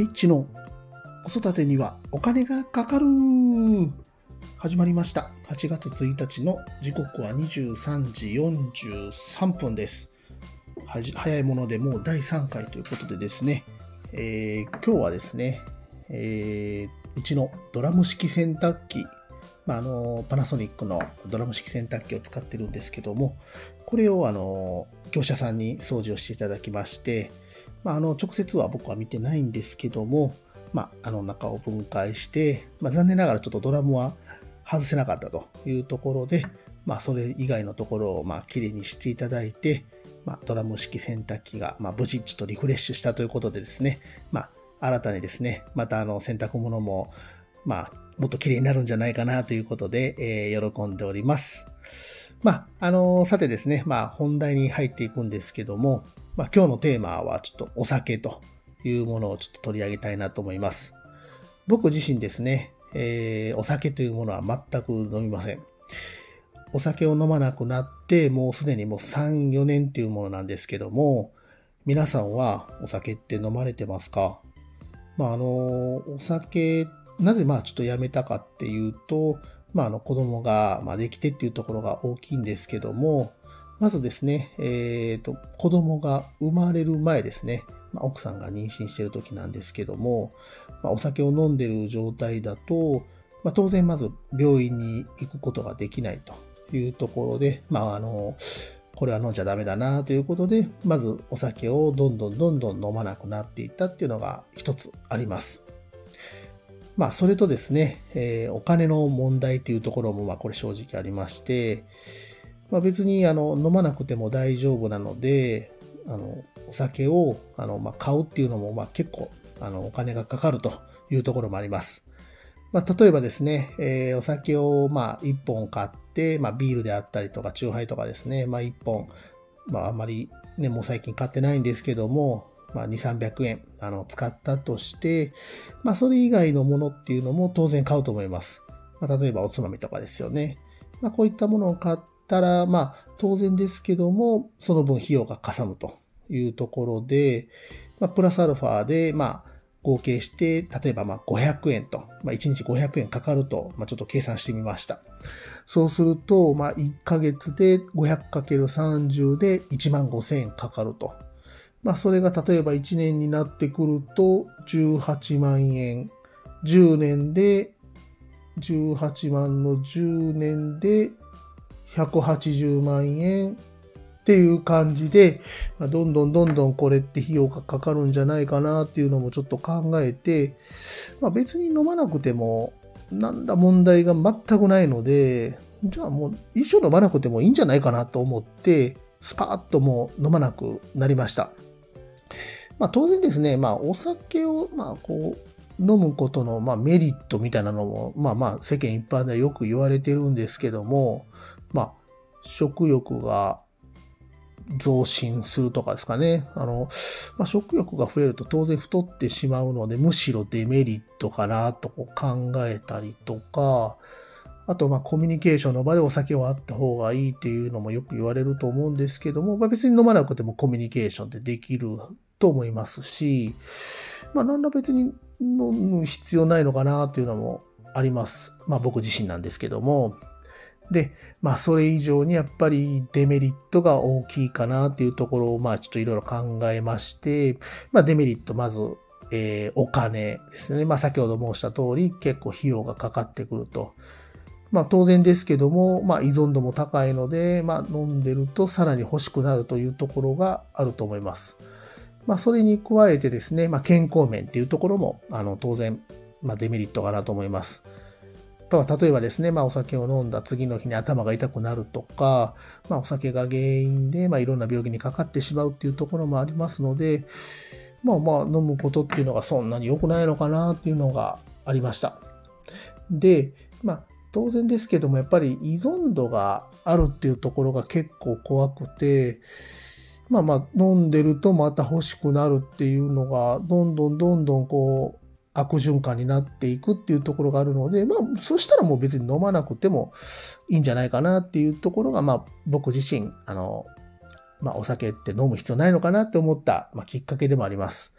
H の子育てにはお金がかかる。始まりました。8月1日の時刻は23時43分です。早いものでもう第3回ということでですね、今日はですね、うちのドラム式洗濯機、パナソニックのドラム式洗濯機を使ってるんですけども、これを業者さんに掃除をしていただきまして、直接は僕は見てないんですけども、中を分解して、残念ながらちょっとドラムは外せなかったというところで、それ以外のところをきれいにしていただいて、ドラム式洗濯機が無事ちょっとリフレッシュしたということでですね、新たにですね、また洗濯物ももっと綺麗になるんじゃないかなということで、喜んでおります。さてですね、本題に入っていくんですけども、今日のテーマはちょっとお酒というものをちょっと取り上げたいなと思います。僕自身ですね、お酒というものは全く飲みません。お酒を飲まなくなって、もうすでにもう3、4年というものなんですけども、皆さんはお酒って飲まれてますか？お酒ってなぜちょっとやめたかっていうと、子供ができてっていうところが大きいんですけども、まずですね、子供が生まれる前ですね、奥さんが妊娠している時なんですけども、お酒を飲んでる状態だと、当然まず病院に行くことができないというところで、これは飲んじゃダメだなということで、まずお酒をどんどん飲まなくなっていったっていうのが一つあります。それとですね、お金の問題というところもこれ正直ありまして、別に飲まなくても大丈夫なので、お酒を買うっていうのも結構お金がかかるというところもあります。例えばですね、お酒を1本買って、ビールであったりとかチューハイとかですね、1本、あんまりね、もう最近買ってないんですけども、2、300円使ったとして、それ以外のものっていうのも当然買うと思います。例えばおつまみとかですよね。こういったものを買ったら、当然ですけども、その分費用がかさむというところで、プラスアルファで、合計して、例えば500円と、1日500円かかると、ちょっと計算してみました。そうすると、1ヶ月で 500×30 で15,000円かかると。それが例えば1年になってくると18万円。10年で、18万の10年で180万円っていう感じで、どんどんこれって費用がかかるんじゃないかなっていうのもちょっと考えて、別に飲まなくてもなんら問題が全くないので、じゃあもう一生飲まなくてもいいんじゃないかなと思って、スパーッともう飲まなくなりました。当然ですね、お酒を飲むことのメリットみたいなのも世間一般でよく言われてるんですけども、食欲が増進するとかですかね。食欲が増えると当然太ってしまうので、むしろデメリットかなと考えたりとか、あと、コミュニケーションの場でお酒はあった方がいいっていうのもよく言われると思うんですけども、別に飲まなくてもコミュニケーションってできると思いますし、何ら別に飲む必要ないのかなっていうのもあります。僕自身なんですけども。で、それ以上にやっぱりデメリットが大きいかなっていうところを、ちょっといろいろ考えまして、デメリット、まず、お金ですね。先ほど申した通り、結構費用がかかってくると。当然ですけども、依存度も高いので、飲んでるとさらに欲しくなるというところがあると思います。それに加えてですね、健康面っていうところも、当然、デメリットかなと思います。例えばですね、お酒を飲んだ次の日に頭が痛くなるとか、お酒が原因で、いろんな病気にかかってしまうっていうところもありますので、飲むことっていうのがそんなに良くないのかなっていうのがありました。で、当然ですけども、やっぱり依存度があるっていうところが結構怖くて、飲んでるとまた欲しくなるっていうのが、どんどん悪循環になっていくっていうところがあるので、そしたらもう別に飲まなくてもいいんじゃないかなっていうところが、僕自身、お酒って飲む必要ないのかなって思った、きっかけでもあります。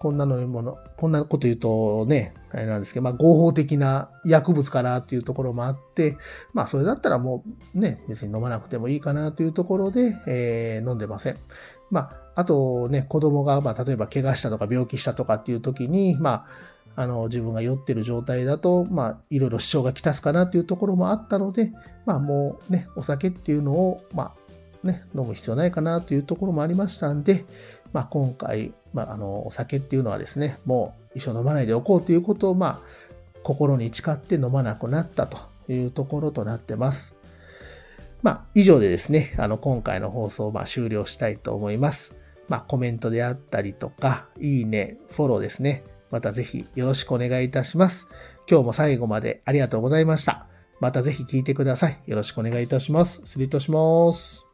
こんなのもの、こんなこと言うとね、あれなんですけど、まあ合法的な薬物かなっていうところもあって、まあそれだったらもうね、別に飲まなくてもいいかなというところで、飲んでません。まあ、あとね、子供が、まあ例えば怪我したとか病気したとかっていう時に、まあ、自分が酔ってる状態だと、まあいろいろ支障がきたすかなっていうところもあったので、まあもうね、お酒っていうのを、まあね、飲む必要ないかなというところもありましたんで、まあ今回、まあ、お酒っていうのはですね、もう一生飲まないでおこうということを、まあ、心に誓って飲まなくなったというところとなってます。まあ、以上でですね、今回の放送をまあ終了したいと思います。まあ、コメントであったりとか、いいね、フォローですね。またぜひよろしくお願いいたします。今日も最後までありがとうございました。またぜひ聞いてください。よろしくお願いいたします。失礼いたします。